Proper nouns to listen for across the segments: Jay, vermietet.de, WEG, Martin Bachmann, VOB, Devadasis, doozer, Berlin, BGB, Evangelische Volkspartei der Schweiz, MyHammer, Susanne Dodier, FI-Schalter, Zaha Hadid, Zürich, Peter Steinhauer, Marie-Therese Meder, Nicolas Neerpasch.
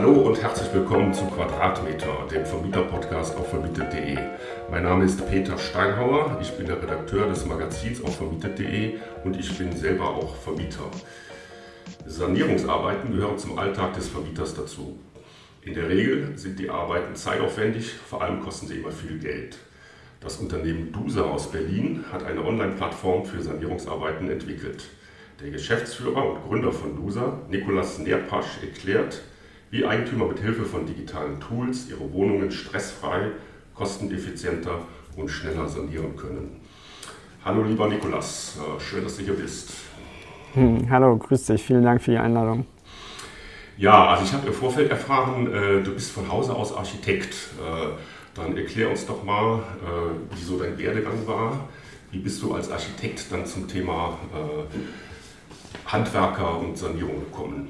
Hallo und herzlich willkommen zu Quadratmeter, dem Vermieter-Podcast auf vermietet.de. Mein Name ist Peter Steinhauer, ich bin der Redakteur des Magazins auf vermietet.de und ich bin selber auch Vermieter. Sanierungsarbeiten gehören zum Alltag des Vermieters dazu. In der Regel sind die Arbeiten zeitaufwendig, vor allem kosten sie immer viel Geld. Das Unternehmen doozer aus Berlin hat eine Online-Plattform für Sanierungsarbeiten entwickelt. Der Geschäftsführer und Gründer von doozer, Nicolas Neerpasch, erklärt, wie Eigentümer mit Hilfe von digitalen Tools ihre Wohnungen stressfrei, kosteneffizienter und schneller sanieren können. Hallo lieber Nicolas, schön, dass du hier bist. Hallo, grüß dich, vielen Dank für die Einladung. Ja, also ich habe im Vorfeld erfahren, du bist von Hause aus Architekt. Dann erklär uns doch mal, wie so dein Werdegang war. Wie bist du als Architekt dann zum Thema Handwerker und Sanierung gekommen?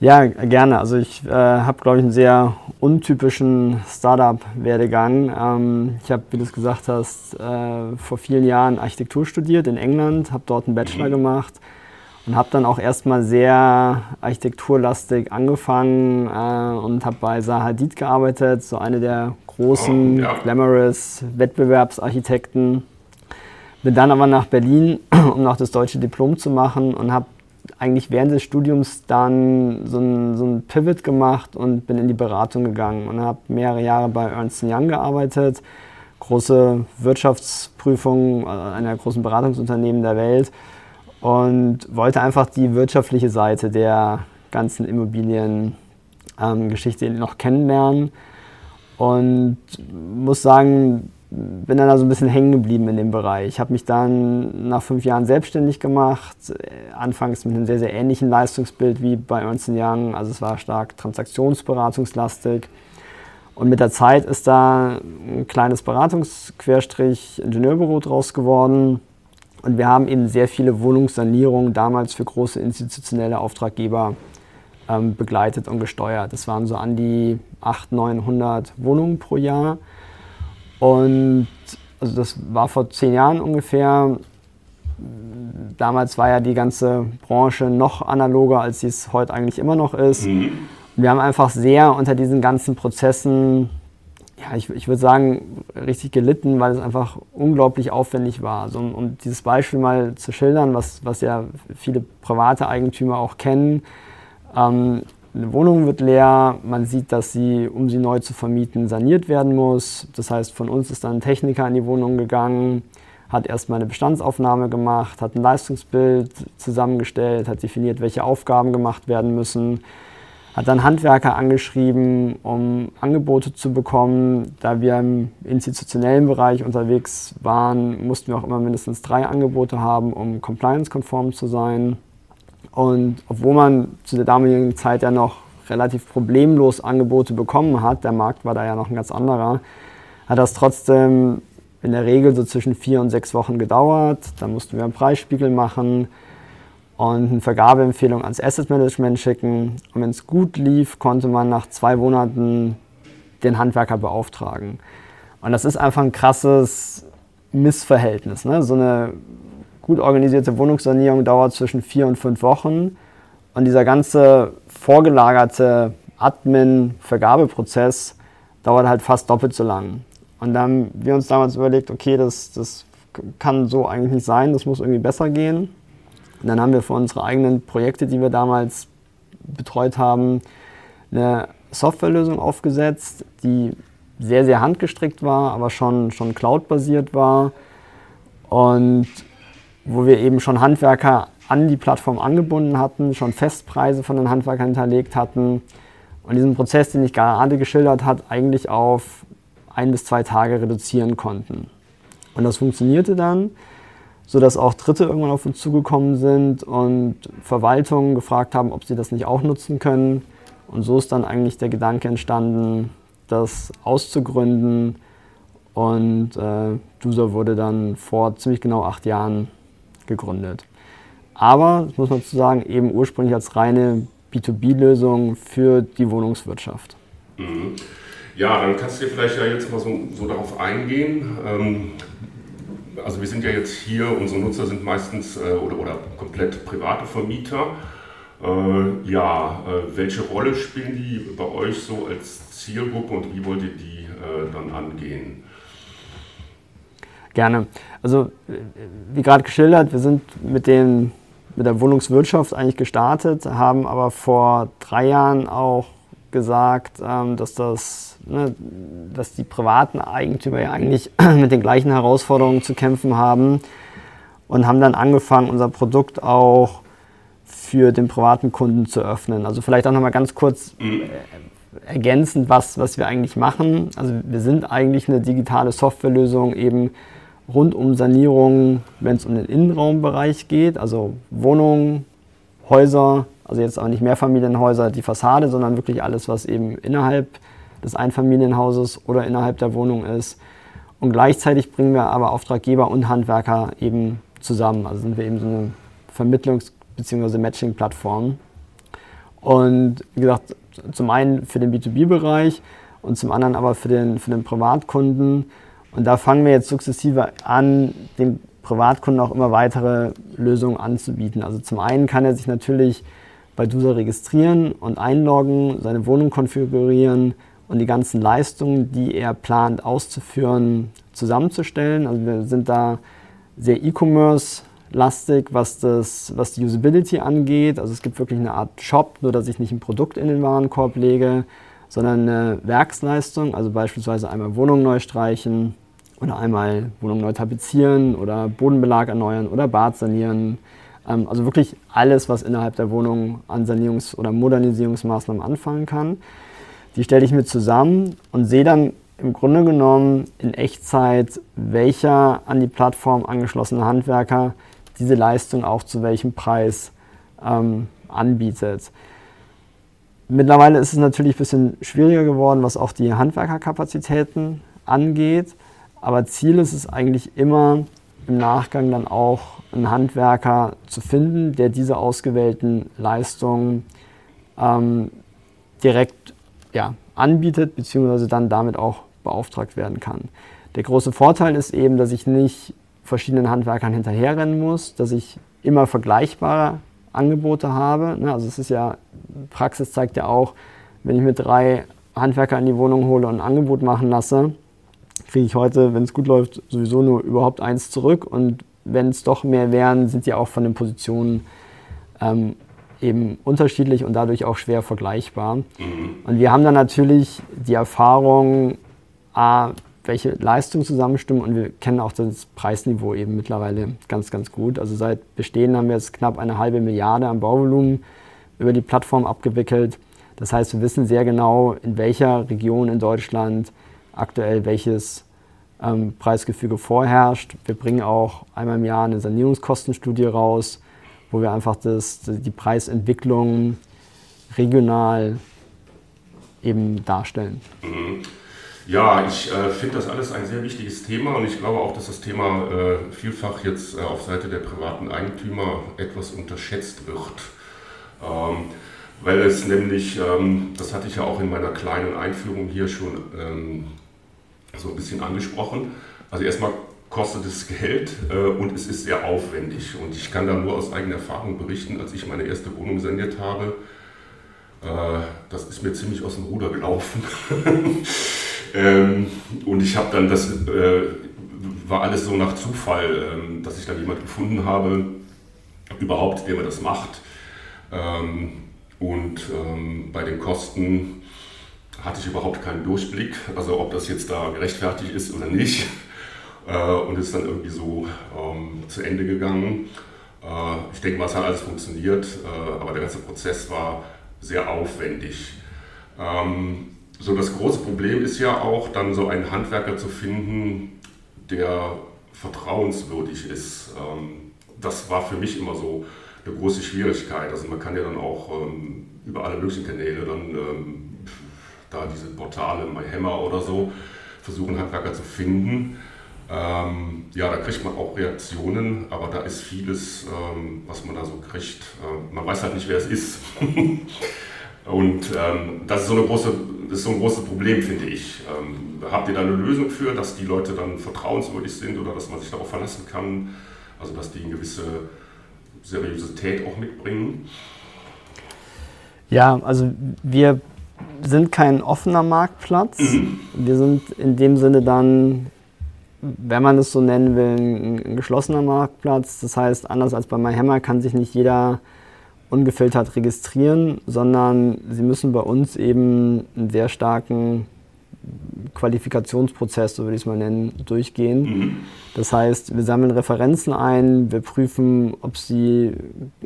Ja, gerne. Also ich habe, glaube ich, einen sehr untypischen Startup-Werdegang. Ich habe, wie du es gesagt hast, vor vielen Jahren Architektur studiert in England, habe dort einen Bachelor gemacht und habe dann auch erstmal sehr architekturlastig angefangen und habe bei Zaha Hadid gearbeitet, so eine der großen, glamorous Wettbewerbsarchitekten. Bin dann aber nach Berlin, um noch das deutsche Diplom zu machen und habe eigentlich während des Studiums dann so ein Pivot gemacht und bin in die Beratung gegangen und habe mehrere Jahre bei Ernst & Young gearbeitet, große Wirtschaftsprüfung, einer großen Beratungsunternehmen der Welt, und wollte einfach die wirtschaftliche Seite der ganzen Immobiliengeschichte noch kennenlernen und muss sagen, bin dann da so ein bisschen hängen geblieben in dem Bereich. Ich habe mich dann nach 5 Jahren selbstständig gemacht, anfangs mit einem sehr, sehr ähnlichen Leistungsbild wie bei Ernst & Young. Also es war stark transaktionsberatungslastig. Und mit der Zeit ist da ein kleines Beratungs-Ingenieurbüro draus geworden. Und wir haben eben sehr viele Wohnungssanierungen damals für große institutionelle Auftraggeber begleitet und gesteuert. Das waren so an die 800, 900 Wohnungen pro Jahr. Und also das war vor 10 Jahren ungefähr. Damals war ja die ganze Branche noch analoger, als sie es heute eigentlich immer noch ist. Wir haben einfach sehr unter diesen ganzen Prozessen, ja, ich würde sagen, richtig gelitten, weil es einfach unglaublich aufwendig war. Also um dieses Beispiel mal zu schildern, was ja viele private Eigentümer auch kennen. Eine Wohnung wird leer, man sieht, dass sie, um sie neu zu vermieten, saniert werden muss. Das heißt, von uns ist dann ein Techniker in die Wohnung gegangen, hat erstmal eine Bestandsaufnahme gemacht, hat ein Leistungsbild zusammengestellt, hat definiert, welche Aufgaben gemacht werden müssen, hat dann Handwerker angeschrieben, um Angebote zu bekommen. Da wir im institutionellen Bereich unterwegs waren, mussten wir auch immer mindestens 3 Angebote haben, um compliance-konform zu sein. Und obwohl man zu der damaligen Zeit ja noch relativ problemlos Angebote bekommen hat, der Markt war da ja noch ein ganz anderer, hat das trotzdem in der Regel so zwischen 4 und 6 Wochen gedauert. Dann mussten wir einen Preisspiegel machen und eine Vergabeempfehlung ans Asset Management schicken. Und wenn es gut lief, konnte man nach 2 Monaten den Handwerker beauftragen. Und das ist einfach ein krasses Missverhältnis, ne? So eine gut organisierte Wohnungssanierung dauert zwischen 4 und 5 Wochen. Und dieser ganze vorgelagerte Admin-Vergabeprozess dauert halt fast doppelt so lang. Und dann haben wir uns damals überlegt, okay, das kann so eigentlich nicht sein, das muss irgendwie besser gehen. Und dann haben wir für unsere eigenen Projekte, die wir damals betreut haben, eine Softwarelösung aufgesetzt, die sehr, sehr handgestrickt war, aber schon cloud-basiert war. Und wo wir eben schon Handwerker an die Plattform angebunden hatten, schon Festpreise von den Handwerkern hinterlegt hatten und diesen Prozess, den ich gerade geschildert habe, eigentlich auf 1 bis 2 Tage reduzieren konnten. Und das funktionierte dann, sodass auch Dritte irgendwann auf uns zugekommen sind und Verwaltungen gefragt haben, ob sie das nicht auch nutzen können. Und so ist dann eigentlich der Gedanke entstanden, das auszugründen. Und doozer wurde dann vor ziemlich genau 8 Jahren gegründet. Aber, das muss man zu sagen, eben ursprünglich als reine B2B-Lösung für die Wohnungswirtschaft. Mhm. Ja, dann kannst du dir vielleicht ja jetzt mal so darauf eingehen. Also wir sind ja jetzt hier, unsere Nutzer sind meistens oder komplett private Vermieter. Welche Rolle spielen die bei euch so als Zielgruppe und wie wollt ihr die dann angehen? Gerne. Also wie gerade geschildert, wir sind mit der Wohnungswirtschaft eigentlich gestartet, haben aber vor 3 Jahren auch gesagt, dass die privaten Eigentümer ja eigentlich mit den gleichen Herausforderungen zu kämpfen haben und haben dann angefangen, unser Produkt auch für den privaten Kunden zu öffnen. Also vielleicht auch nochmal ganz kurz ergänzend, was wir eigentlich machen. Also wir sind eigentlich eine digitale Softwarelösung eben rund um Sanierungen, wenn es um den Innenraumbereich geht, also Wohnungen, Häuser, also jetzt auch nicht Mehrfamilienhäuser, die Fassade, sondern wirklich alles, was eben innerhalb des Einfamilienhauses oder innerhalb der Wohnung ist. Und gleichzeitig bringen wir aber Auftraggeber und Handwerker eben zusammen. Also sind wir eben so eine Vermittlungs- bzw. Matching-Plattform. Und wie gesagt, zum einen für den B2B-Bereich und zum anderen aber für den Privatkunden. Und da fangen wir jetzt sukzessive an, dem Privatkunden auch immer weitere Lösungen anzubieten. Also zum einen kann er sich natürlich bei doozer registrieren und einloggen, seine Wohnung konfigurieren und die ganzen Leistungen, die er plant auszuführen, zusammenzustellen. Also wir sind da sehr E-Commerce-lastig, was die Usability angeht. Also es gibt wirklich eine Art Shop, nur dass ich nicht ein Produkt in den Warenkorb lege, sondern eine Werksleistung, also beispielsweise einmal Wohnung neu streichen oder einmal Wohnung neu tapezieren oder Bodenbelag erneuern oder Bad sanieren. Also wirklich alles, was innerhalb der Wohnung an Sanierungs- oder Modernisierungsmaßnahmen anfallen kann. Die stelle ich mir zusammen und sehe dann im Grunde genommen in Echtzeit, welcher an die Plattform angeschlossene Handwerker diese Leistung auch zu welchem Preis anbietet. Mittlerweile ist es natürlich ein bisschen schwieriger geworden, was auch die Handwerkerkapazitäten angeht. Aber Ziel ist es eigentlich immer, im Nachgang dann auch einen Handwerker zu finden, der diese ausgewählten Leistungen direkt anbietet bzw. dann damit auch beauftragt werden kann. Der große Vorteil ist eben, dass ich nicht verschiedenen Handwerkern hinterherrennen muss, dass ich immer vergleichbare Angebote habe. Also es ist ja, Praxis zeigt ja auch, wenn ich mir 3 Handwerker in die Wohnung hole und ein Angebot machen lasse, kriege ich heute, wenn es gut läuft, sowieso nur überhaupt 1 zurück. Und wenn es doch mehr wären, sind die auch von den Positionen eben unterschiedlich und dadurch auch schwer vergleichbar. Und wir haben dann natürlich die Erfahrung, welche Leistungen zusammenstimmen, und wir kennen auch das Preisniveau eben mittlerweile ganz, ganz gut. Also seit Bestehen haben wir jetzt knapp 1,5 Milliarde an Bauvolumen über die Plattform abgewickelt. Das heißt, wir wissen sehr genau, in welcher Region in Deutschland aktuell welches Preisgefüge vorherrscht. Wir bringen auch einmal im Jahr eine Sanierungskostenstudie raus, wo wir einfach die Preisentwicklung regional eben darstellen. Ja, ich finde das alles ein sehr wichtiges Thema und ich glaube auch, dass das Thema vielfach jetzt auf Seite der privaten Eigentümer etwas unterschätzt wird. Weil es nämlich, das hatte ich ja auch in meiner kleinen Einführung hier schon so ein bisschen angesprochen, also erstmal kostet es Geld und es ist sehr aufwendig. Und ich kann da nur aus eigener Erfahrung berichten, als ich meine erste Wohnung saniert habe, das ist mir ziemlich aus dem Ruder gelaufen. Und ich habe dann, das war alles so nach Zufall, dass ich dann jemanden gefunden habe, überhaupt, der mir das macht. Bei den Kosten hatte ich überhaupt keinen Durchblick, also ob das jetzt da gerechtfertigt ist oder nicht. Und ist dann irgendwie so zu Ende gegangen. Ich denke mal, es hat alles funktioniert, aber der ganze Prozess war sehr aufwendig. So das große Problem ist ja auch, dann so einen Handwerker zu finden, der vertrauenswürdig ist. Das war für mich immer so eine große Schwierigkeit. Also man kann ja dann auch über alle möglichen Kanäle dann da diese Portale, MyHammer oder so, versuchen Handwerker zu finden. Da kriegt man auch Reaktionen, aber da ist vieles, was man da so kriegt. Man weiß halt nicht, wer es ist. Und das ist so ein großes Problem, finde ich. Habt ihr da eine Lösung für, dass die Leute dann vertrauenswürdig sind oder dass man sich darauf verlassen kann? Also dass die eine gewisse Seriosität auch mitbringen? Ja, also wir sind kein offener Marktplatz. Wir sind in dem Sinne dann, wenn man es so nennen will, ein geschlossener Marktplatz. Das heißt, anders als bei MyHammer kann sich nicht jeder ungefiltert registrieren, sondern sie müssen bei uns eben einen sehr starken Qualifikationsprozess, so würde ich es mal nennen, durchgehen. Das heißt, wir sammeln Referenzen ein, wir prüfen, ob sie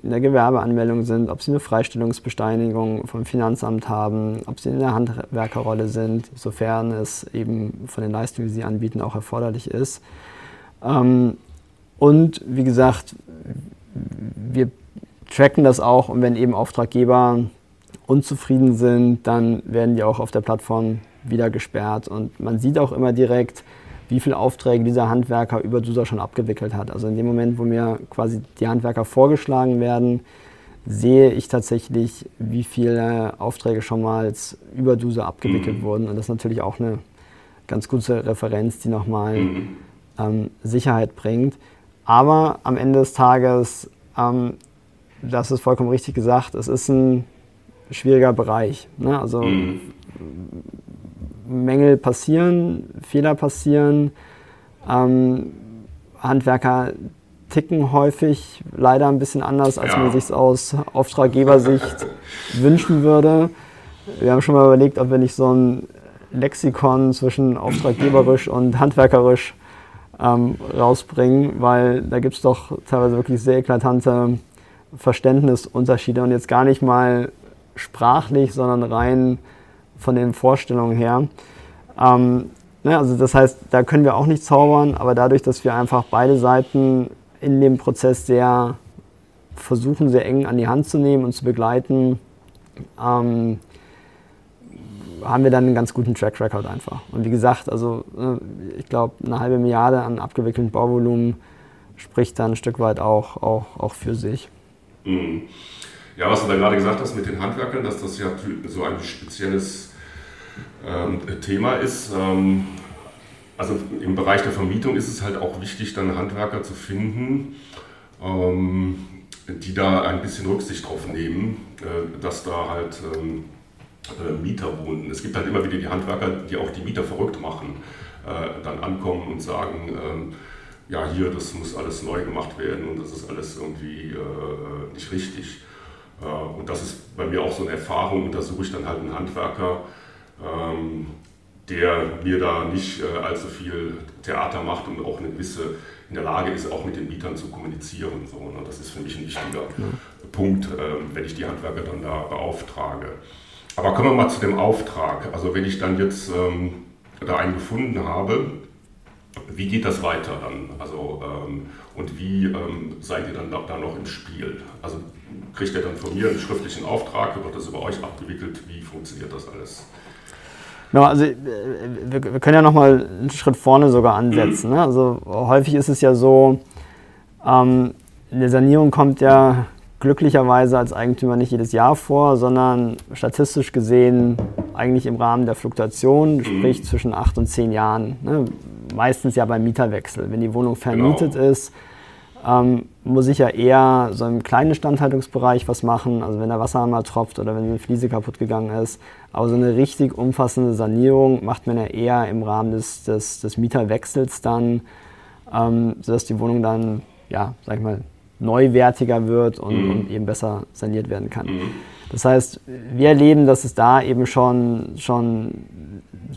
in der Gewerbeanmeldung sind, ob sie eine Freistellungsbescheinigung vom Finanzamt haben, ob sie in der Handwerkerrolle sind, sofern es eben von den Leistungen, die sie anbieten, auch erforderlich ist. Und wie gesagt, wir tracken das auch, und wenn eben Auftraggeber unzufrieden sind, dann werden die auch auf der Plattform wieder gesperrt, und man sieht auch immer direkt, wie viele Aufträge dieser Handwerker über doozer schon abgewickelt hat. Also in dem Moment, wo mir quasi die Handwerker vorgeschlagen werden, sehe ich tatsächlich, wie viele Aufträge schon mal über doozer abgewickelt wurden, und das ist natürlich auch eine ganz gute Referenz, die nochmal Sicherheit bringt. Aber am Ende des Tages, das ist vollkommen richtig gesagt, es ist ein schwieriger Bereich, ne? Also Mängel passieren, Fehler passieren, Handwerker ticken häufig leider ein bisschen anders, als man sich es aus Auftraggebersicht wünschen würde. Wir haben schon mal überlegt, ob wir nicht so ein Lexikon zwischen auftraggeberisch und handwerkerisch rausbringen, weil da gibt es doch teilweise wirklich sehr eklatante Verständnisunterschiede, und jetzt gar nicht mal sprachlich, sondern rein von den Vorstellungen her. Ne, also das heißt, da können wir auch nicht zaubern, aber dadurch, dass wir einfach beide Seiten in dem Prozess sehr versuchen, sehr eng an die Hand zu nehmen und zu begleiten, haben wir dann einen ganz guten Track Record einfach. Und wie gesagt, also ich glaube, 1,5 Milliarde an abgewickelten Bauvolumen spricht dann ein Stück weit auch für sich. Mhm. Ja, was du da gerade gesagt hast mit den Handwerkern, dass das ja so ein spezielles Thema ist. Also im Bereich der Vermietung ist es halt auch wichtig, dann Handwerker zu finden, die da ein bisschen Rücksicht drauf nehmen, dass da halt Mieter wohnen. Es gibt halt immer wieder die Handwerker, die auch die Mieter verrückt machen, dann ankommen und sagen, ja hier, das muss alles neu gemacht werden und das ist alles irgendwie nicht richtig. Und das ist bei mir auch so eine Erfahrung, und da suche ich dann halt einen Handwerker, der mir da nicht allzu viel Theater macht und auch eine gewisse, in der Lage ist, auch mit den Mietern zu kommunizieren. So, ne? Das ist für mich ein wichtiger Punkt, wenn ich die Handwerker dann da beauftrage. Aber kommen wir mal zu dem Auftrag. Also wenn ich dann jetzt da einen gefunden habe, wie geht das weiter dann? Also, und wie seid ihr dann da noch im Spiel? Also kriegt ihr dann von mir einen schriftlichen Auftrag? Wird das über euch abgewickelt? Wie funktioniert das alles? Genau, also wir können ja nochmal einen Schritt vorne sogar ansetzen, ne? Also häufig ist es ja so, eine Sanierung kommt ja glücklicherweise als Eigentümer nicht jedes Jahr vor, sondern statistisch gesehen eigentlich im Rahmen der Fluktuation, sprich zwischen 8 und 10 Jahren. Ne? Meistens ja beim Mieterwechsel. Wenn die Wohnung vermietet ist, muss ich ja eher so im kleinen Instandhaltungsbereich was machen, also wenn der Wasserhammer tropft oder wenn eine Fliese kaputt gegangen ist. Aber so eine richtig umfassende Sanierung macht man ja eher im Rahmen des Mieterwechsels dann, sodass die Wohnung dann, ja, sag ich mal, neuwertiger wird und eben besser saniert werden kann. Das heißt, wir erleben, dass es da eben schon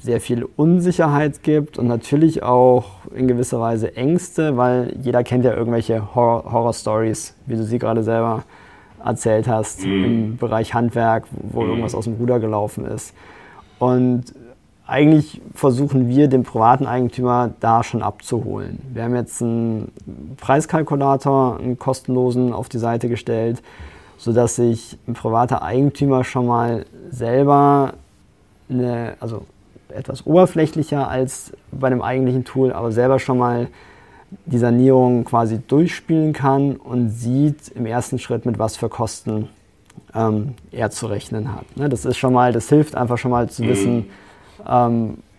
sehr viel Unsicherheit gibt und natürlich auch in gewisser Weise Ängste, weil jeder kennt ja irgendwelche Horror-Stories, wie du sie gerade selber erzählt hast, im Bereich Handwerk, wo irgendwas aus dem Ruder gelaufen ist. Und eigentlich versuchen wir, den privaten Eigentümer da schon abzuholen. Wir haben jetzt einen Preiskalkulator, einen kostenlosen, auf die Seite gestellt, sodass sich ein privater Eigentümer schon mal selber, also etwas oberflächlicher als bei dem eigentlichen Tool, aber selber schon mal die Sanierung quasi durchspielen kann und sieht im ersten Schritt, mit was für Kosten er zu rechnen hat. Ne? Das ist schon mal, das hilft einfach schon mal zu wissen,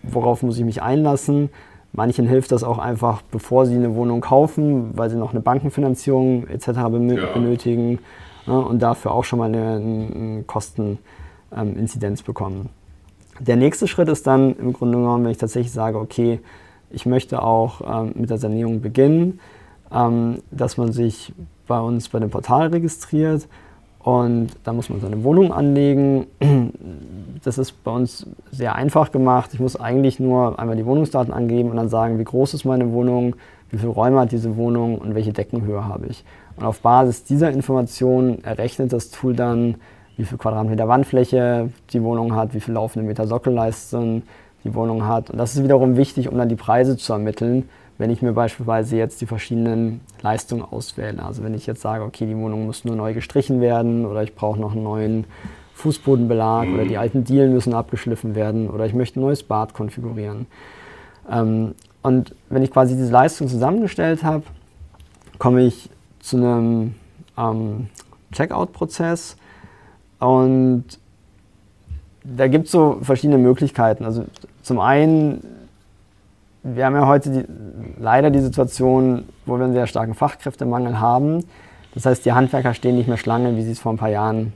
worauf muss ich mich einlassen. Manchen hilft das auch einfach, bevor sie eine Wohnung kaufen, weil sie noch eine Bankenfinanzierung etc. benötigen und dafür auch schon mal eine Kosteninzidenz bekommen. Der nächste Schritt ist dann im Grunde genommen, wenn ich tatsächlich sage, okay, ich möchte auch mit der Sanierung beginnen, dass man sich bei uns bei dem Portal registriert und da muss man seine Wohnung anlegen. Das ist bei uns sehr einfach gemacht. Ich muss eigentlich nur einmal die Wohnungsdaten angeben und dann sagen, wie groß ist meine Wohnung, wie viele Räume hat diese Wohnung und welche Deckenhöhe habe ich. Und auf Basis dieser Informationen errechnet das Tool dann, wie viel Quadratmeter Wandfläche die Wohnung hat, wie viel laufende Meter Sockelleisten die Wohnung hat. Und das ist wiederum wichtig, um dann die Preise zu ermitteln, wenn ich mir beispielsweise jetzt die verschiedenen Leistungen auswähle. Also wenn ich jetzt sage, okay, die Wohnung muss nur neu gestrichen werden oder ich brauche noch einen neuen Fußbodenbelag oder die alten Dielen müssen abgeschliffen werden oder ich möchte ein neues Bad konfigurieren. Und wenn ich quasi diese Leistung zusammengestellt habe, komme ich zu einem Checkout-Prozess. Und da gibt es so verschiedene Möglichkeiten. Also zum einen, wir haben ja heute leider die Situation, wo wir einen sehr starken Fachkräftemangel haben. Das heißt, die Handwerker stehen nicht mehr Schlange, wie sie es vor ein paar Jahren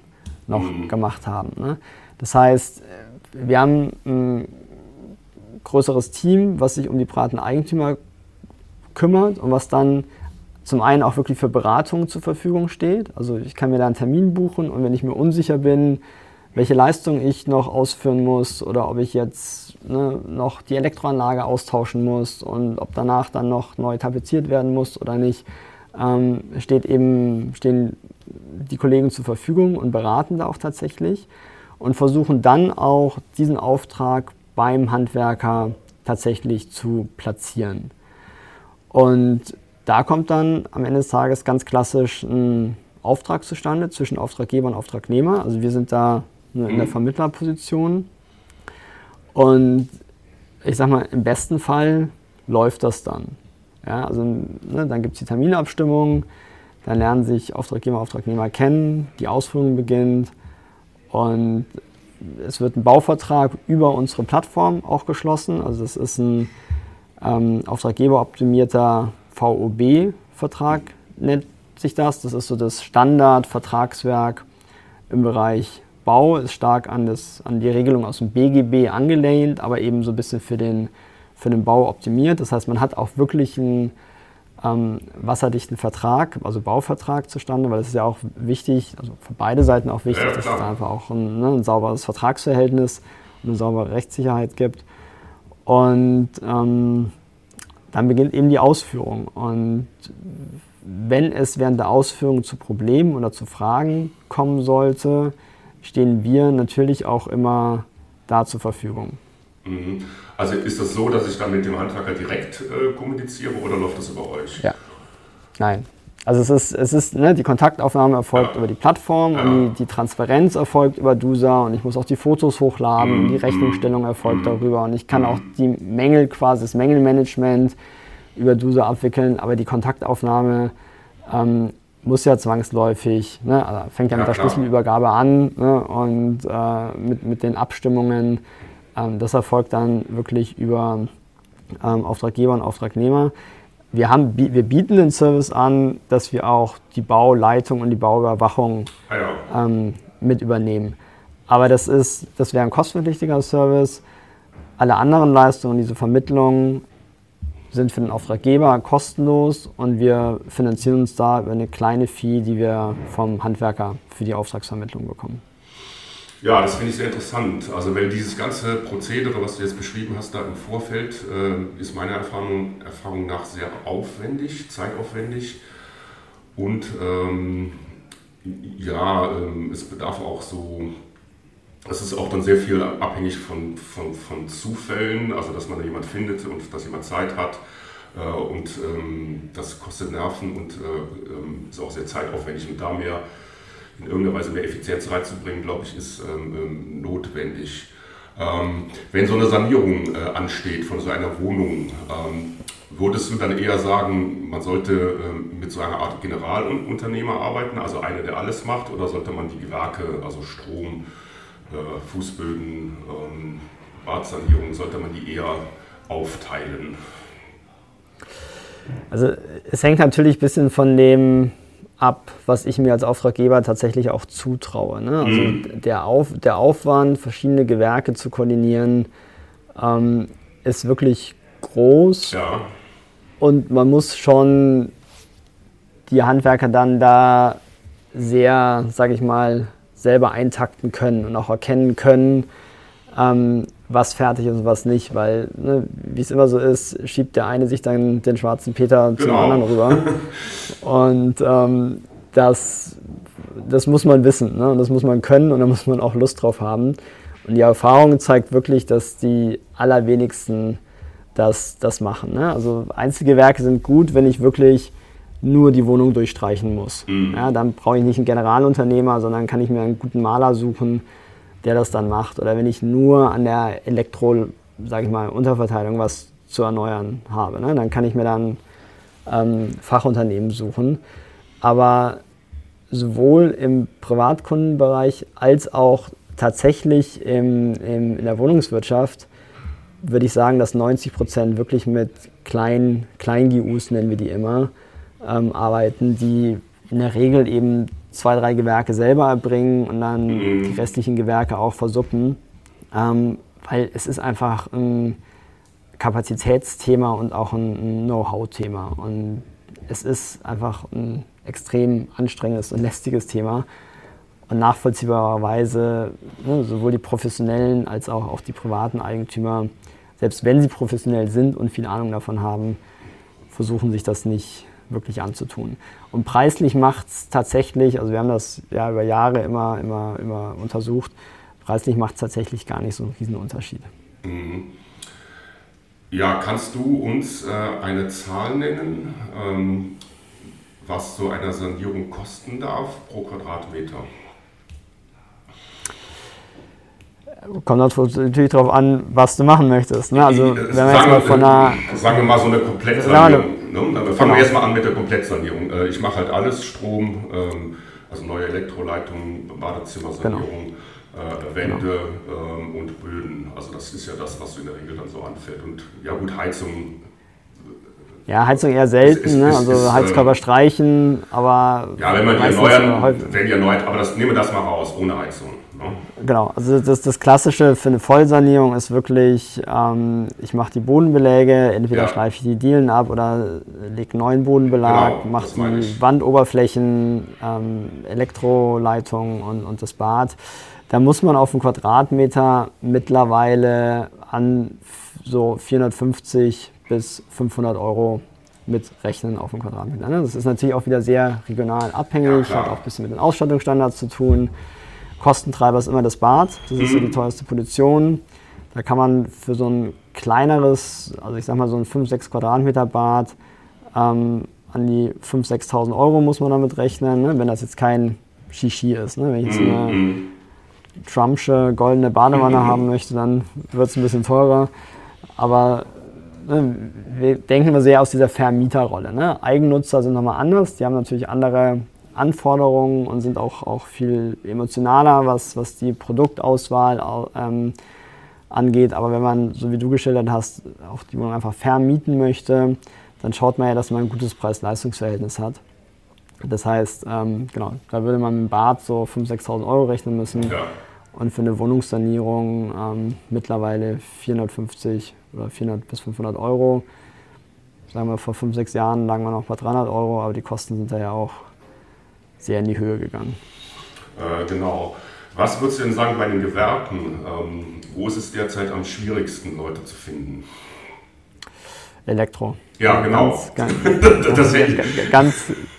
noch gemacht haben, ne? Das heißt, wir haben ein größeres Team, was sich um die privaten Eigentümer kümmert und was dann zum einen auch wirklich für Beratungen zur Verfügung steht. Also ich kann mir da einen Termin buchen und wenn ich mir unsicher bin, welche Leistung ich noch ausführen muss oder ob ich jetzt noch die Elektroanlage austauschen muss und ob danach dann noch neu tapeziert werden muss oder nicht, stehen die Kollegen zur Verfügung und beraten da auch tatsächlich und versuchen dann auch diesen Auftrag beim Handwerker tatsächlich zu platzieren. Und da kommt dann am Ende des Tages ganz klassisch ein Auftrag zustande zwischen Auftraggeber und Auftragnehmer. Also wir sind da in der Vermittlerposition. Und ich sag mal, im besten Fall läuft das dann. Ja, also dann gibt es die Terminabstimmung, dann lernen sich Auftraggeber und Auftragnehmer kennen, die Ausführung beginnt und es wird ein Bauvertrag über unsere Plattform auch geschlossen. Also das ist ein auftraggeberoptimierter VOB-Vertrag nennt sich das. Das ist so das Standardvertragswerk im Bereich Bau. Ist stark an die Regelung aus dem BGB angelehnt, aber eben so ein bisschen für den Bau optimiert. Das heißt, man hat auch wirklich einen wasserdichten Vertrag, also Bauvertrag zustande, weil das ist ja auch wichtig, also für beide Seiten auch wichtig, dass es da einfach auch ein sauberes Vertragsverhältnis und eine saubere Rechtssicherheit gibt. Und dann beginnt eben die Ausführung und wenn es während der Ausführung zu Problemen oder zu Fragen kommen sollte, stehen wir natürlich auch immer da zur Verfügung. Also ist das so, dass ich dann mit dem Handwerker direkt kommuniziere oder läuft das über euch? Ja. Nein. Also die Kontaktaufnahme erfolgt über die Plattform und die Transparenz erfolgt über doozer und ich muss auch die Fotos hochladen, die Rechnungsstellung erfolgt darüber und ich kann auch die Mängel quasi, das Mängelmanagement über doozer abwickeln, aber die Kontaktaufnahme muss ja zwangsläufig, also fängt ja mit der Schlüsselübergabe an und mit den Abstimmungen, das erfolgt dann wirklich über Auftraggeber und Auftragnehmer. Wir bieten den Service an, dass wir auch die Bauleitung und die Bauüberwachung mit übernehmen. Aber das wäre ein kostenpflichtiger Service. Alle anderen Leistungen, diese Vermittlungen, sind für den Auftraggeber kostenlos und wir finanzieren uns da über eine kleine Fee, die wir vom Handwerker für die Auftragsvermittlung bekommen. Ja, das finde ich sehr interessant. Also wenn dieses ganze Prozedere, was du jetzt beschrieben hast, da im Vorfeld, ist meiner Erfahrung nach sehr aufwendig, zeitaufwendig und es bedarf auch so, es ist auch dann sehr viel abhängig von Zufällen, also dass man da jemand findet und dass jemand Zeit hat und das kostet Nerven und ist auch sehr zeitaufwendig und da mehr in irgendeiner Weise mehr Effizienz reinzubringen, glaube ich, ist notwendig. Wenn so eine Sanierung ansteht von so einer Wohnung, würdest du dann eher sagen, man sollte mit so einer Art Generalunternehmer arbeiten, also einer, der alles macht, oder sollte man die Gewerke, also Strom, Fußböden, Badsanierung, sollte man die eher aufteilen? Also es hängt natürlich ein bisschen von dem ab, was ich mir als Auftraggeber tatsächlich auch zutraue. Ne? Also der Aufwand, verschiedene Gewerke zu koordinieren, ist wirklich groß. Ja. Und man muss schon die Handwerker dann da sehr, sage ich mal, selber eintakten können und auch erkennen können, was fertig ist und was nicht, weil, ne, wie es immer so ist, schiebt der eine sich dann den schwarzen Peter zum anderen rüber. Und das muss man wissen, ne? Und das muss man können und da muss man auch Lust drauf haben. Und die Erfahrung zeigt wirklich, dass die allerwenigsten das machen. Ne? Also Einzelgewerke sind gut, wenn ich wirklich nur die Wohnung durchstreichen muss. Mhm. Ja, dann brauche ich nicht einen Generalunternehmer, sondern kann ich mir einen guten Maler suchen, der das dann macht. Oder wenn ich nur an der Elektro, sage ich mal, Unterverteilung was zu erneuern habe, ne? Dann kann ich mir dann Fachunternehmen suchen. Aber sowohl im Privatkundenbereich als auch tatsächlich in der Wohnungswirtschaft würde ich sagen, dass 90% wirklich mit Klein-GUs, nennen wir die immer, arbeiten, die in der Regel eben 2, 3 Gewerke selber erbringen und dann die restlichen Gewerke auch versuppen, weil es ist einfach ein Kapazitätsthema und auch ein Know-how-Thema und es ist einfach ein extrem anstrengendes und lästiges Thema und nachvollziehbarerweise, ne, sowohl die professionellen als auch die privaten Eigentümer, selbst wenn sie professionell sind und viel Ahnung davon haben, versuchen sich das nicht wirklich anzutun. Und preislich macht es tatsächlich, also wir haben das ja über Jahre immer untersucht, preislich macht es tatsächlich gar nicht so einen riesen Unterschied. Mhm. Ja, kannst du uns eine Zahl nennen, was so eine Sanierung kosten darf pro Quadratmeter? Kommt natürlich darauf an, was du machen möchtest. Ne? Also, wenn wir jetzt mal von einer, sagen wir mal so eine Komplettsanierung. Ne? Fangen wir erstmal an mit der Komplettsanierung. Ich mache halt alles, Strom, also neue Elektroleitungen, Badezimmersanierung, Wände und Böden. Also das ist ja das, was in der Regel dann so anfällt. Und ja gut, Heizung. Ja, Heizung eher selten, ne? Also Heizkörper streichen, aber... Ja, wenn man die erneuert, aber nehmen wir das mal raus, ohne Heizung. Ne? Genau, also das Klassische für eine Vollsanierung ist wirklich, ich mache die Bodenbeläge, entweder schleife ich die Dielen ab oder lege neuen Bodenbelag, genau, mache die Wandoberflächen, Elektroleitung und das Bad. Da muss man auf einen Quadratmeter mittlerweile an so 450 bis 500 Euro mitrechnen auf dem Quadratmeter. Das ist natürlich auch wieder sehr regional abhängig, hat auch ein bisschen mit den Ausstattungsstandards zu tun. Kostentreiber ist immer das Bad, das ist so die teuerste Position. Da kann man für so ein kleineres, also ich sag mal so ein 5-6 Quadratmeter Bad, an die 5.000-6.000 Euro muss man damit rechnen, ne? Wenn das jetzt kein Shishi ist. Ne? Wenn ich jetzt eine Trumpsche goldene Badewanne haben möchte, dann wird es ein bisschen teurer. Aber wir denken immer sehr aus dieser Vermieterrolle. Ne? Eigennutzer sind nochmal anders, die haben natürlich andere Anforderungen und sind auch viel emotionaler, was die Produktauswahl angeht. Aber wenn man, so wie du geschildert hast, auch die Wohnung einfach vermieten möchte, dann schaut man ja, dass man ein gutes Preis-Leistungs-Verhältnis hat. Das heißt, genau, da würde man mit dem Bad so 5.000-6.000 Euro rechnen müssen und für eine Wohnungssanierung mittlerweile 450 oder 400 bis 500 Euro. Sagen wir, vor 5-6 Jahren lagen wir noch bei 300 Euro, aber die Kosten sind da ja auch sehr in die Höhe gegangen. Genau. Was würdest du denn sagen bei den Gewerken? Wo ist es derzeit am schwierigsten, Leute zu finden? Elektro. Ja, genau.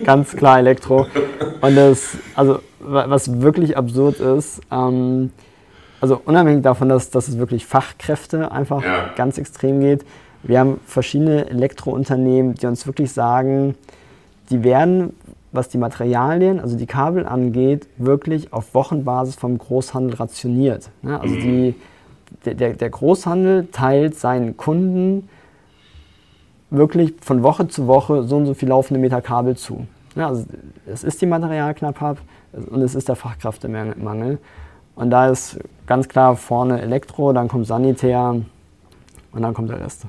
Ganz klar Elektro. Und das, also was wirklich absurd ist, also unabhängig davon, dass es wirklich Fachkräfte einfach ganz extrem geht. Wir haben verschiedene Elektrounternehmen, die uns wirklich sagen, die werden, was die Materialien, also die Kabel angeht, wirklich auf Wochenbasis vom Großhandel rationiert. Ja, also der Großhandel teilt seinen Kunden wirklich von Woche zu Woche so und so viel laufende Meter Kabel zu. Ja, also es ist die Materialknappheit und es ist der Fachkräftemangel. Und da ist ganz klar vorne Elektro, dann kommt Sanitär und dann kommt der Rest.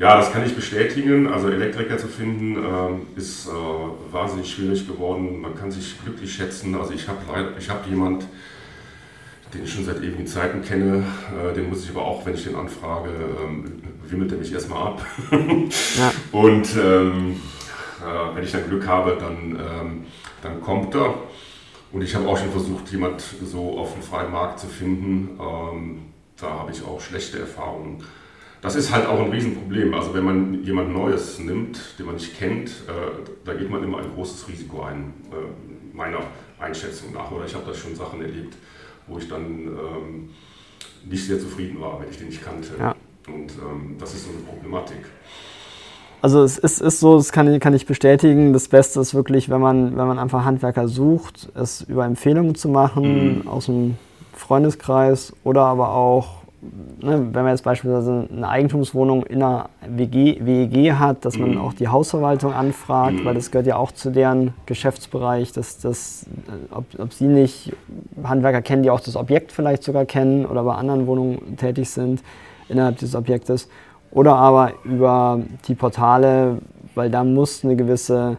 Ja, das kann ich bestätigen. Also Elektriker zu finden ist wahnsinnig schwierig geworden. Man kann sich glücklich schätzen. Also ich hab jemanden, den ich schon seit ewigen Zeiten kenne. Den muss ich aber auch, wenn ich den anfrage, wimmelt er mich erstmal ab. Ja. Und wenn ich dann Glück habe, dann kommt er. Und ich habe auch schon versucht, jemand so auf dem freien Markt zu finden. Da habe ich auch schlechte Erfahrungen. Das ist halt auch ein Riesenproblem. Also wenn man jemand Neues nimmt, den man nicht kennt, da geht man immer ein großes Risiko ein, meiner Einschätzung nach. Oder ich habe da schon Sachen erlebt, wo ich dann nicht sehr zufrieden war, wenn ich den nicht kannte. Ja. Und das ist so eine Problematik. Also es ist so, das kann ich bestätigen, das Beste ist wirklich, wenn man einfach Handwerker sucht, es über Empfehlungen zu machen, aus dem Freundeskreis oder aber auch, ne, wenn man jetzt beispielsweise eine Eigentumswohnung in einer WEG hat, dass man auch die Hausverwaltung anfragt, weil das gehört ja auch zu deren Geschäftsbereich, ob sie nicht Handwerker kennen, die auch das Objekt vielleicht sogar kennen oder bei anderen Wohnungen tätig sind innerhalb dieses Objektes. Oder aber über die Portale, weil da muss eine gewisse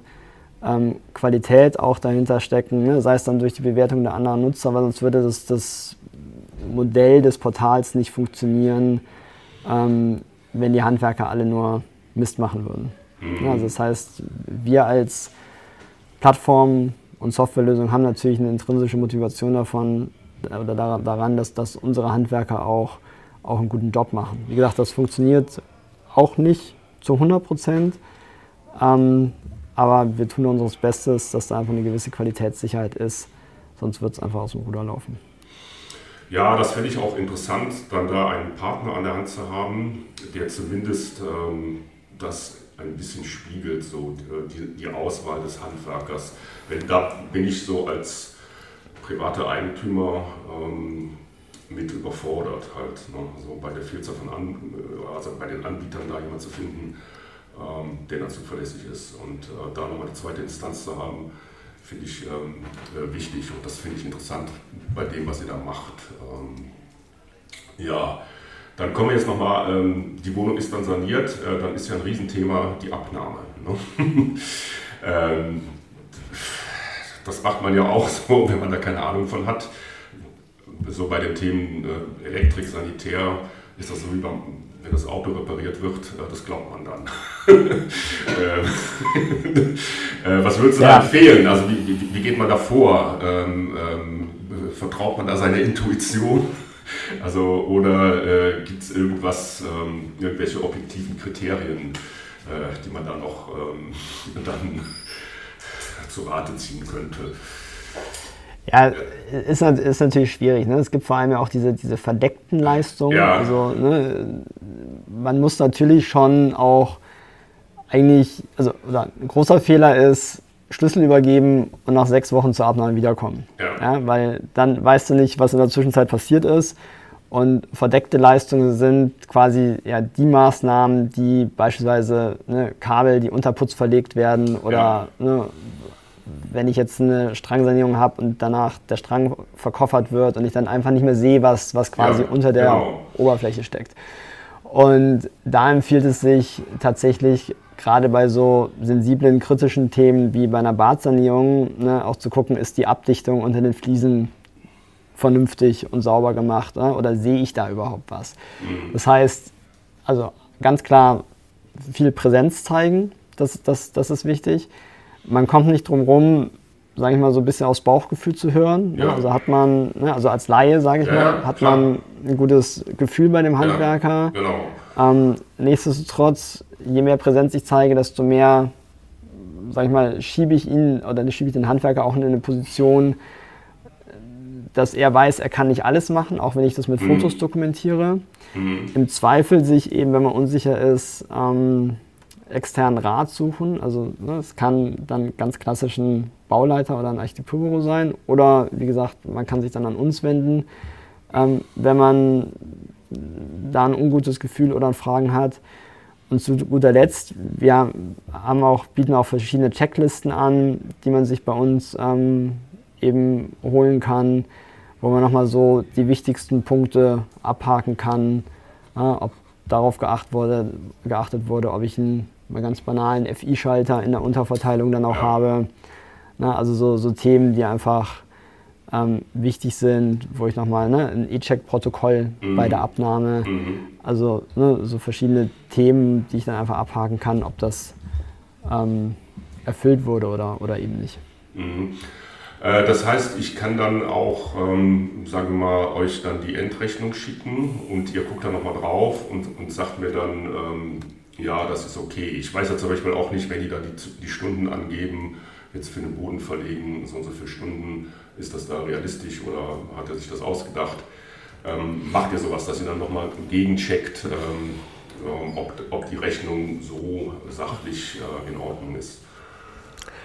Qualität auch dahinter stecken, ne? Sei es dann durch die Bewertung der anderen Nutzer, weil sonst würde das Modell des Portals nicht funktionieren, wenn die Handwerker alle nur Mist machen würden. Ja, also das heißt, wir als Plattform und Softwarelösung haben natürlich eine intrinsische Motivation daran, dass unsere Handwerker auch einen guten Job machen. Wie gesagt, das funktioniert auch nicht zu 100%, aber wir tun unser Bestes, dass da einfach eine gewisse Qualitätssicherheit ist, sonst wird es einfach aus dem Ruder laufen. Ja, das finde ich auch interessant, dann da einen Partner an der Hand zu haben, der zumindest das ein bisschen spiegelt, so die Auswahl des Handwerkers. Bin ich so als privater Eigentümer mit überfordert halt, ne? Also bei der Vielzahl von bei den Anbietern da jemand zu finden, der dann zuverlässig ist. Und da nochmal die zweite Instanz zu haben, finde ich wichtig und das finde ich interessant bei dem, was ihr da macht. Ja, dann kommen wir jetzt nochmal, die Wohnung ist dann saniert, dann ist ja ein Riesenthema die Abnahme. Ne? Das macht man ja auch so, wenn man da keine Ahnung von hat. So bei den Themen Elektrik, Sanitär ist das so wie wenn das Auto repariert wird, das glaubt man dann. Was würdest du da empfehlen? Also wie geht man da vor? Vertraut man da seiner Intuition? Also oder gibt es irgendwelche objektiven Kriterien, die man da noch dann zu Rate ziehen könnte? Ja, ist natürlich schwierig. Ne? Es gibt vor allem ja auch diese verdeckten Leistungen. Ja. Also, ne, man muss natürlich schon auch ein großer Fehler ist, Schlüssel übergeben und nach 6 Wochen zur Abnahme wiederkommen. Ja. Ja, weil dann weißt du nicht, was in der Zwischenzeit passiert ist. Und verdeckte Leistungen sind quasi ja, die Maßnahmen, die beispielsweise Kabel, die unter Putz verlegt werden oder... Ja. Wenn ich jetzt eine Strangsanierung habe und danach der Strang verkoffert wird und ich dann einfach nicht mehr sehe, was quasi unter der Oberfläche steckt. Und da empfiehlt es sich tatsächlich, gerade bei so sensiblen, kritischen Themen wie bei einer Badsanierung, auch zu gucken, ist die Abdichtung unter den Fliesen vernünftig und sauber gemacht, oder sehe ich da überhaupt was? Das heißt, also ganz klar, viel Präsenz zeigen, das ist wichtig. Man kommt nicht drum rum, sage ich mal, so ein bisschen aufs Bauchgefühl zu hören. Ja. Also hat man, also als Laie, sage ich mal, hat man ein gutes Gefühl bei dem Handwerker. Ja, genau. Nichtsdestotrotz, je mehr Präsenz ich zeige, desto mehr, sage ich mal, schiebe ich den Handwerker auch in eine Position, dass er weiß, er kann nicht alles machen, auch wenn ich das mit Fotos dokumentiere. Im Zweifel sich eben, wenn man unsicher ist, externen Rat suchen, also es kann dann ganz klassisch ein Bauleiter oder ein Architekturbüro sein oder wie gesagt, man kann sich dann an uns wenden, wenn man da ein ungutes Gefühl oder Fragen hat. Und zu guter Letzt, wir haben bieten auch verschiedene Checklisten an, die man sich bei uns eben holen kann, wo man nochmal so die wichtigsten Punkte abhaken kann, ob darauf geachtet wurde, ob ich einen ganz banalen FI-Schalter in der Unterverteilung dann auch habe. Na, also so Themen, die einfach wichtig sind, wo ich nochmal ein E-Check-Protokoll bei der Abnahme, also so verschiedene Themen, die ich dann einfach abhaken kann, ob das erfüllt wurde oder eben nicht. Das heißt, ich kann dann auch, sagen wir mal, euch dann die Endrechnung schicken und ihr guckt dann nochmal drauf und sagt mir dann, ja, das ist okay. Ich weiß ja zum Beispiel auch nicht, wenn die da die Stunden angeben, jetzt für den Boden verlegen, so und so viele Stunden, ist das da realistisch oder hat er sich das ausgedacht? Macht ihr sowas, dass ihr dann nochmal gegencheckt, ob die Rechnung so sachlich in Ordnung ist?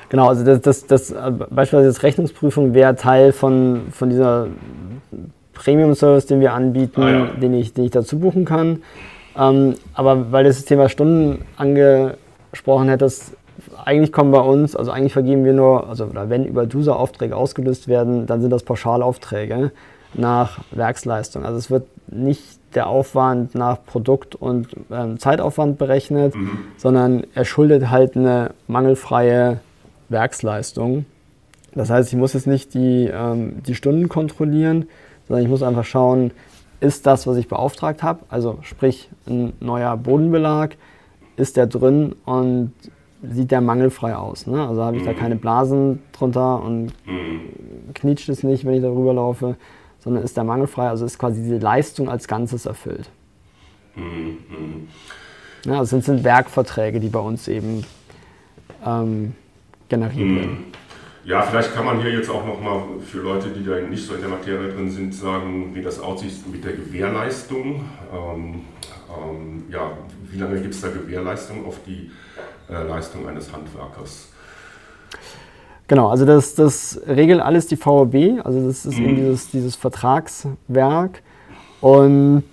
Genau, also beispielsweise das Rechnungsprüfung wäre Teil von dieser Premium-Service, den wir anbieten, den ich dazu buchen kann. Aber weil du das Thema Stunden angesprochen hättest, eigentlich kommen bei uns, also eigentlich vergeben wir nur, oder wenn über Doozer-Aufträge ausgelöst werden, dann sind das Pauschalaufträge nach Werksleistung. Also es wird nicht der Aufwand nach Produkt und Zeitaufwand berechnet, sondern er schuldet halt eine mangelfreie Werksleistung. Das heißt, ich muss jetzt nicht die Stunden kontrollieren, sondern ich muss einfach schauen, ist das, was ich beauftragt habe, also sprich ein neuer Bodenbelag, ist der drin und sieht der mangelfrei aus. Ne? Also habe ich da keine Blasen drunter und knietscht es nicht, wenn ich darüber laufe, sondern ist der mangelfrei, also ist quasi diese Leistung als Ganzes erfüllt. Ja, also sind Werkverträge, die bei uns eben generiert werden. Ja, vielleicht kann man hier jetzt auch nochmal für Leute, die da nicht so in der Materie drin sind, sagen, wie das aussieht mit der Gewährleistung. Ja, wie lange gibt es da Gewährleistung auf die Leistung eines Handwerkers? Genau, also das regelt alles die VOB, also das ist eben dieses Vertragswerk und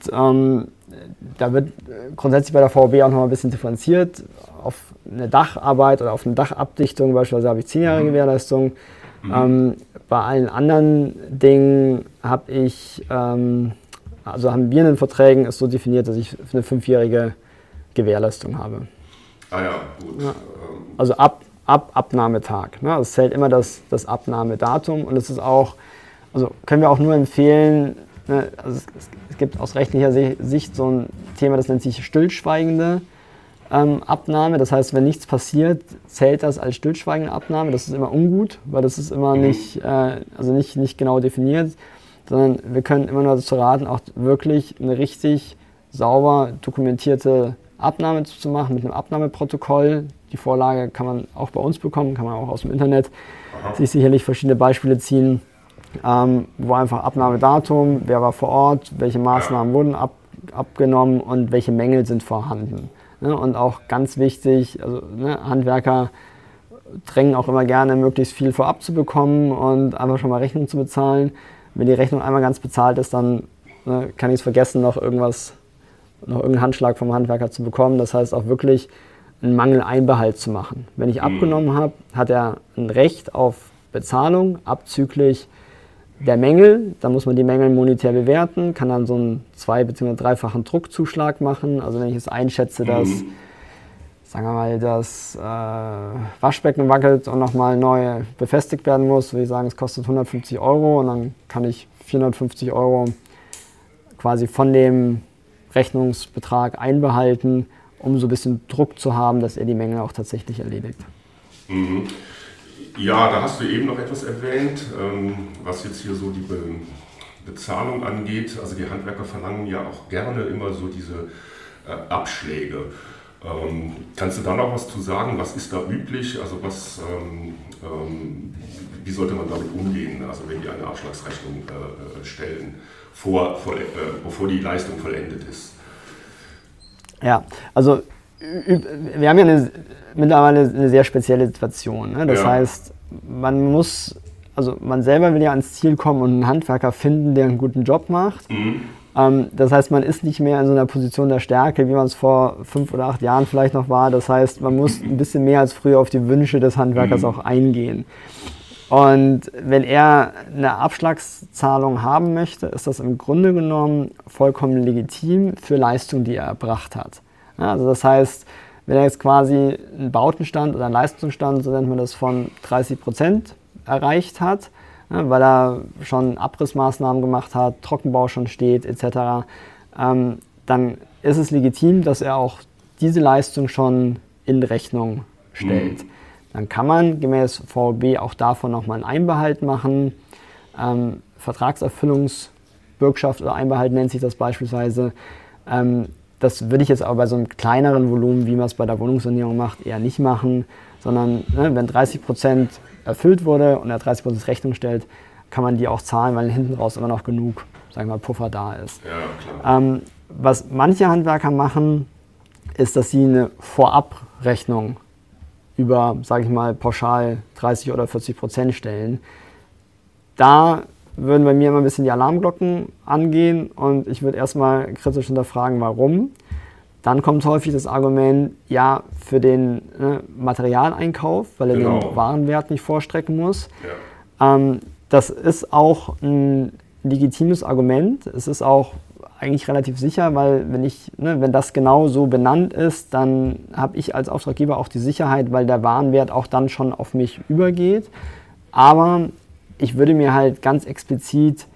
da wird grundsätzlich bei der VOB auch nochmal ein bisschen differenziert. Auf eine Dacharbeit oder auf eine Dachabdichtung beispielsweise habe ich 10 Jahre Gewährleistung. Bei allen anderen Dingen habe ich, also haben wir in den Verträgen ist so definiert, dass ich eine 5-jährige Gewährleistung habe. Ah ja, gut. Ja. Also ab Abnahmetag. Ne? Das zählt immer das Abnahmedatum und es ist auch, also können wir auch nur empfehlen, ne? Also es gibt aus rechtlicher Sicht so ein Thema, das nennt sich stillschweigende Abnahme. Das heißt, wenn nichts passiert, zählt das als stillschweigende Abnahme. Das ist immer ungut, weil das ist immer nicht genau definiert, sondern wir können immer nur dazu raten, auch wirklich eine richtig sauber dokumentierte Abnahme zu machen mit einem Abnahmeprotokoll. Die Vorlage kann man auch bei uns bekommen, kann man auch aus dem Internet sich sicherlich verschiedene Beispiele ziehen, wo einfach Abnahmedatum, wer war vor Ort, welche Maßnahmen wurden abgenommen und welche Mängel sind vorhanden. Ne? Und auch ganz wichtig, also Handwerker drängen auch immer gerne, möglichst viel vorab zu bekommen und einfach schon mal Rechnung zu bezahlen. Wenn die Rechnung einmal ganz bezahlt ist, dann kann ich es vergessen, noch irgendeinen Handschlag vom Handwerker zu bekommen. Das heißt auch wirklich einen Mangeleinbehalt zu machen. Wenn ich abgenommen habe, hat er ein Recht auf Bezahlung abzüglich der Mängel. Da muss man die Mängel monetär bewerten, kann dann so einen 2- bzw. 3-fachen Druckzuschlag machen. Also wenn ich es einschätze, dass, sagen wir mal, das Waschbecken wackelt und nochmal neu befestigt werden muss, würde ich sagen, es kostet 150 € und dann kann ich 450 € quasi von dem Rechnungsbetrag einbehalten, um so ein bisschen Druck zu haben, dass er die Mängel auch tatsächlich erledigt. Ja, da hast du eben noch etwas erwähnt, was jetzt hier so die Bezahlung angeht. Also die Handwerker verlangen ja auch gerne immer so diese Abschläge. Kannst du da noch was zu sagen? Was ist da üblich? Also was, wie sollte man damit umgehen, also wenn die eine Abschlagsrechnung stellen, bevor die Leistung vollendet ist? Ja, also wir haben ja mittlerweile eine sehr spezielle Situation. Ne? Das heißt, man muss, also man selber will ja ans Ziel kommen und einen Handwerker finden, der einen guten Job macht. Das heißt, man ist nicht mehr in so einer Position der Stärke, wie man es vor 5 oder 8 Jahren vielleicht noch war. Das heißt, man muss ein bisschen mehr als früher auf die Wünsche des Handwerkers auch eingehen. Und wenn er eine Abschlagszahlung haben möchte, ist das im Grunde genommen vollkommen legitim für Leistungen, die er erbracht hat. Ja, also das heißt, wenn er jetzt quasi einen Bautenstand oder einen Leistungsstand, so nennt man das, von 30% erreicht hat, ja, weil er schon Abrissmaßnahmen gemacht hat, Trockenbau schon steht etc., dann ist es legitim, dass er auch diese Leistung schon in Rechnung stellt. Mhm. Dann kann man gemäß VOB auch davon nochmal einen Einbehalt machen. Vertragserfüllungsbürgschaft oder Einbehalt nennt sich das beispielsweise. Das würde ich jetzt aber bei so einem kleineren Volumen, wie man es bei der Wohnungssanierung macht, eher nicht machen, sondern ne, wenn 30% erfüllt wurde und er 30% Rechnung stellt, kann man die auch zahlen, weil hinten raus immer noch genug, sagen wir mal, Puffer da ist. Ja, klar. Was manche Handwerker machen, ist, dass sie eine Vorabrechnung über, sage ich mal, pauschal 30 oder 40% stellen. Da würden bei mir immer ein bisschen die Alarmglocken angehen und ich würde erstmal kritisch hinterfragen, warum. Dann kommt häufig das Argument, ja, für den Materialeinkauf, weil er den Warenwert nicht vorstrecken muss. Ja. Das ist auch ein legitimes Argument. Es ist auch eigentlich relativ sicher, weil wenn das genau so benannt ist, dann habe ich als Auftraggeber auch die Sicherheit, weil der Warenwert auch dann schon auf mich übergeht. Aber ich würde mir halt ganz explizit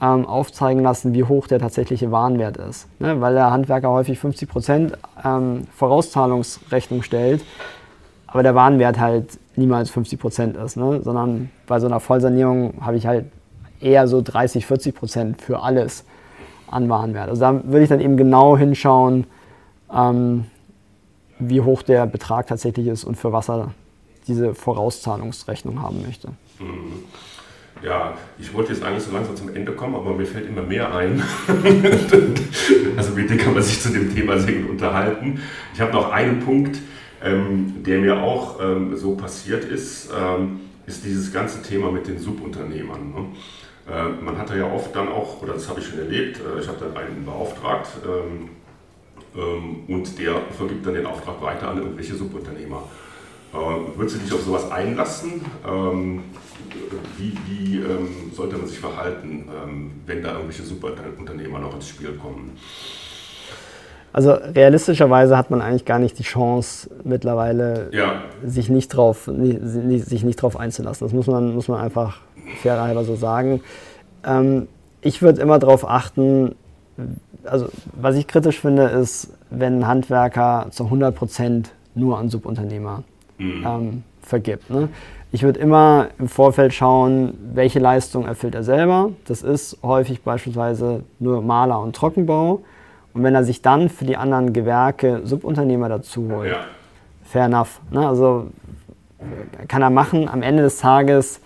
aufzeigen lassen, wie hoch der tatsächliche Warenwert ist. Ne? Weil der Handwerker häufig 50% Vorauszahlungsrechnung stellt, aber der Warenwert halt niemals 50% ist. Ne? Sondern bei so einer Vollsanierung habe ich halt eher so 30-40% für alles an Warenwert. Also da würde ich dann eben genau hinschauen, wie hoch der Betrag tatsächlich ist und für was er diese Vorauszahlungsrechnung haben möchte. Ja, ich wollte jetzt eigentlich so langsam zum Ende kommen, aber mir fällt immer mehr ein. Also wie kann man sich zu dem Thema sehr gut unterhalten. Ich habe noch einen Punkt, der mir auch so passiert ist, ist dieses ganze Thema mit den Subunternehmern. Ne? Man hatte ja oft dann auch, oder das habe ich schon erlebt, ich habe dann einen beauftragt und der vergibt dann den Auftrag weiter an irgendwelche Subunternehmer. Würdest du dich auf sowas einlassen? Wie sollte man sich verhalten, wenn da irgendwelche Subunternehmer noch ins Spiel kommen? Also realistischerweise hat man eigentlich gar nicht die Chance mittlerweile, ja, sich nicht drauf einzulassen. Das muss man einfach fairer halber so sagen. Ich würde immer darauf achten, also was ich kritisch finde, ist, wenn ein Handwerker zu 100% nur an Subunternehmer vergibt. Ne? Ich würde immer im Vorfeld schauen, welche Leistung erfüllt er selber. Das ist häufig beispielsweise nur Maler und Trockenbau. Und wenn er sich dann für die anderen Gewerke Subunternehmer dazu holt, ja, fair enough. Ne? Also kann er machen, am Ende des Tages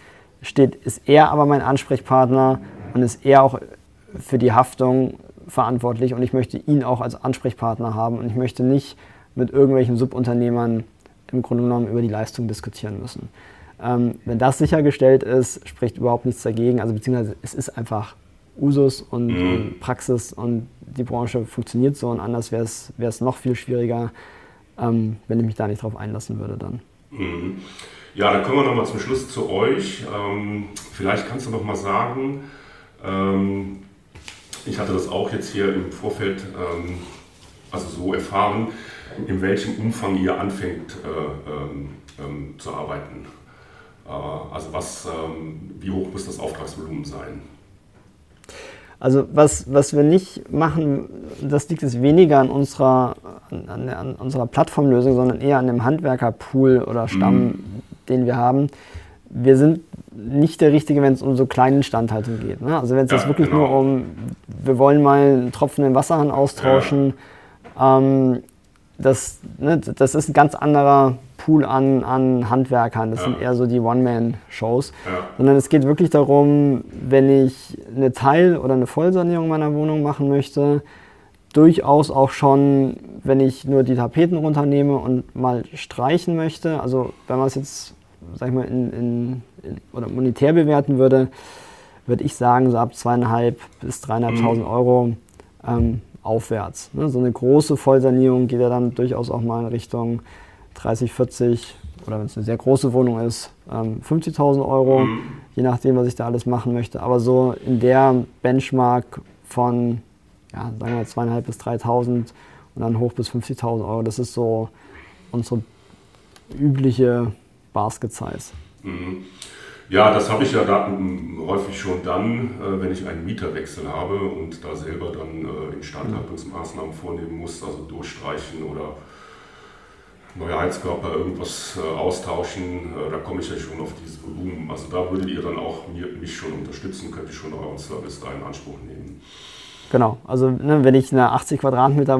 ist er aber mein Ansprechpartner und ist er auch für die Haftung verantwortlich und ich möchte ihn auch als Ansprechpartner haben und ich möchte nicht mit irgendwelchen Subunternehmern im Grunde genommen über die Leistung diskutieren müssen. Wenn das sichergestellt ist, spricht überhaupt nichts dagegen, also beziehungsweise es ist einfach Usus und Praxis und die Branche funktioniert so und anders wäre es noch viel schwieriger, wenn ich mich da nicht drauf einlassen würde dann. Mhm. Ja, dann kommen wir nochmal zum Schluss zu euch. Vielleicht kannst du nochmal sagen, ich hatte das auch jetzt hier im Vorfeld also so erfahren, in welchem Umfang ihr anfängt zu arbeiten. Also wie hoch muss das Auftragsvolumen sein? Also was wir nicht machen, das liegt jetzt weniger an unserer Plattformlösung, sondern eher an dem Handwerkerpool oder Stamm, den wir haben. Wir sind nicht der Richtige, wenn es um so kleine Instandhaltung geht. Ne? Also wenn es jetzt wirklich nur um, wir wollen mal einen Tropfen im Wasserhahn austauschen, das ist ein ganz anderer Pool an Handwerkern. Das sind eher so die One-Man-Shows. Ja. Sondern es geht wirklich darum, wenn ich eine Teil- oder eine Vollsanierung meiner Wohnung machen möchte, durchaus auch schon, wenn ich nur die Tapeten runternehme und mal streichen möchte, also wenn man es jetzt, sag ich mal, oder monetär bewerten würde, würde ich sagen, so ab 2.500 bis 3.500 Euro aufwärts. Ne? So eine große Vollsanierung geht ja dann durchaus auch mal in Richtung 30, 40 oder wenn es eine sehr große Wohnung ist, 50.000 Euro, je nachdem, was ich da alles machen möchte. Aber so in der Benchmark von, ja, sagen wir 2.500 bis 3.000 und dann hoch bis 50.000 Euro, das ist so unsere übliche Basket-Size. Mhm. Ja, das habe ich ja häufig schon dann, wenn ich einen Mieterwechsel habe und da selber dann Instandhaltungsmaßnahmen vornehmen muss, also durchstreichen oder neue Heizkörper, irgendwas austauschen, da komme ich ja schon auf dieses Volumen. Also da würdet ihr dann auch mich schon unterstützen, könnt ihr schon euren Service da in Anspruch nehmen. Genau, also ne, wenn ich eine 80 Quadratmeter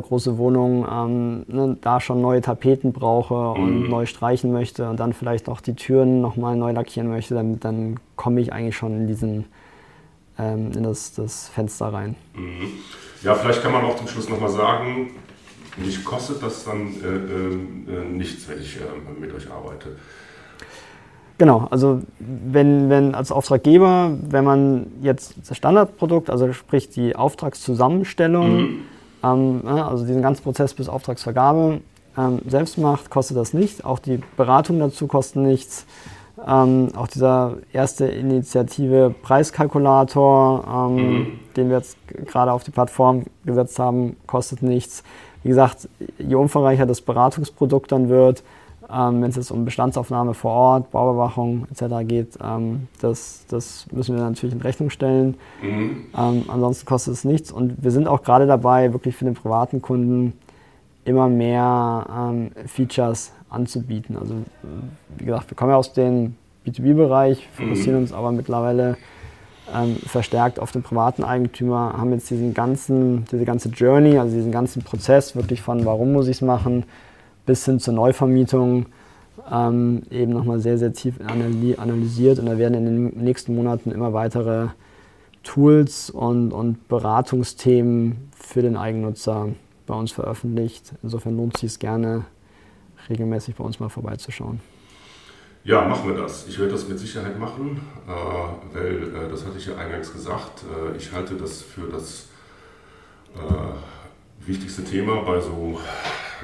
große Wohnung, ne, da schon neue Tapeten brauche und neu streichen möchte und dann vielleicht auch die Türen nochmal neu lackieren möchte, dann komme ich eigentlich schon in diesen, in das Fenster rein. Mhm. Ja, vielleicht kann man auch zum Schluss nochmal sagen, mich kostet das dann nichts, wenn ich mit euch arbeite. Genau, also wenn als Auftraggeber, wenn man jetzt das Standardprodukt, also sprich die Auftragszusammenstellung, also diesen ganzen Prozess bis Auftragsvergabe selbst macht, kostet das nichts. Auch die Beratung dazu kostet nichts. Auch dieser erste Initiative Preiskalkulator, den wir jetzt gerade auf die Plattform gesetzt haben, kostet nichts. Wie gesagt, je umfangreicher das Beratungsprodukt dann wird, wenn es jetzt um Bestandsaufnahme vor Ort, Bauüberwachung etc. geht, das müssen wir natürlich in Rechnung stellen. Ansonsten kostet es nichts und wir sind auch gerade dabei, wirklich für den privaten Kunden immer mehr Features anzubieten. Also wie gesagt, wir kommen ja aus dem B2B-Bereich, fokussieren uns aber mittlerweile verstärkt auf den privaten Eigentümer, haben jetzt diese ganze Journey, also diesen ganzen Prozess wirklich von warum muss ich es machen, bis hin zur Neuvermietung eben nochmal sehr, sehr tief analysiert und da werden in den nächsten Monaten immer weitere Tools und Beratungsthemen für den Eigennutzer bei uns veröffentlicht. Insofern lohnt es sich gerne, regelmäßig bei uns mal vorbeizuschauen. Ja, machen wir das. Ich werde das mit Sicherheit machen, weil, das hatte ich ja eingangs gesagt, ich halte das für das wichtigste Thema bei so...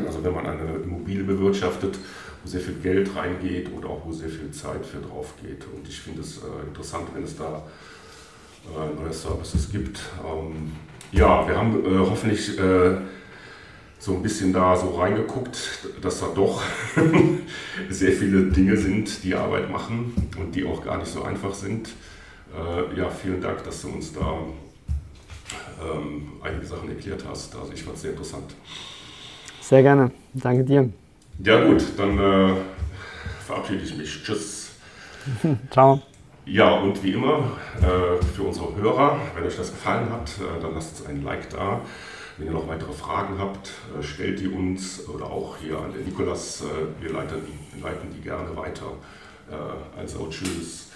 Also wenn man eine Immobilie bewirtschaftet, wo sehr viel Geld reingeht oder auch wo sehr viel Zeit für drauf geht. Und ich finde es interessant, wenn es da neue Services gibt. Ja, wir haben hoffentlich so ein bisschen da so reingeguckt, dass da doch sehr viele Dinge sind, die Arbeit machen und die auch gar nicht so einfach sind. Ja, vielen Dank, dass du uns da einige Sachen erklärt hast. Also ich fand es sehr interessant. Sehr gerne. Danke dir. Ja gut, dann verabschiede ich mich. Tschüss. Ciao. Ja, und wie immer, für unsere Hörer, wenn euch das gefallen hat, dann lasst uns einen Like da. Wenn ihr noch weitere Fragen habt, stellt die uns oder auch hier an den Nicolas. Wir leiten die gerne weiter. Also tschüss.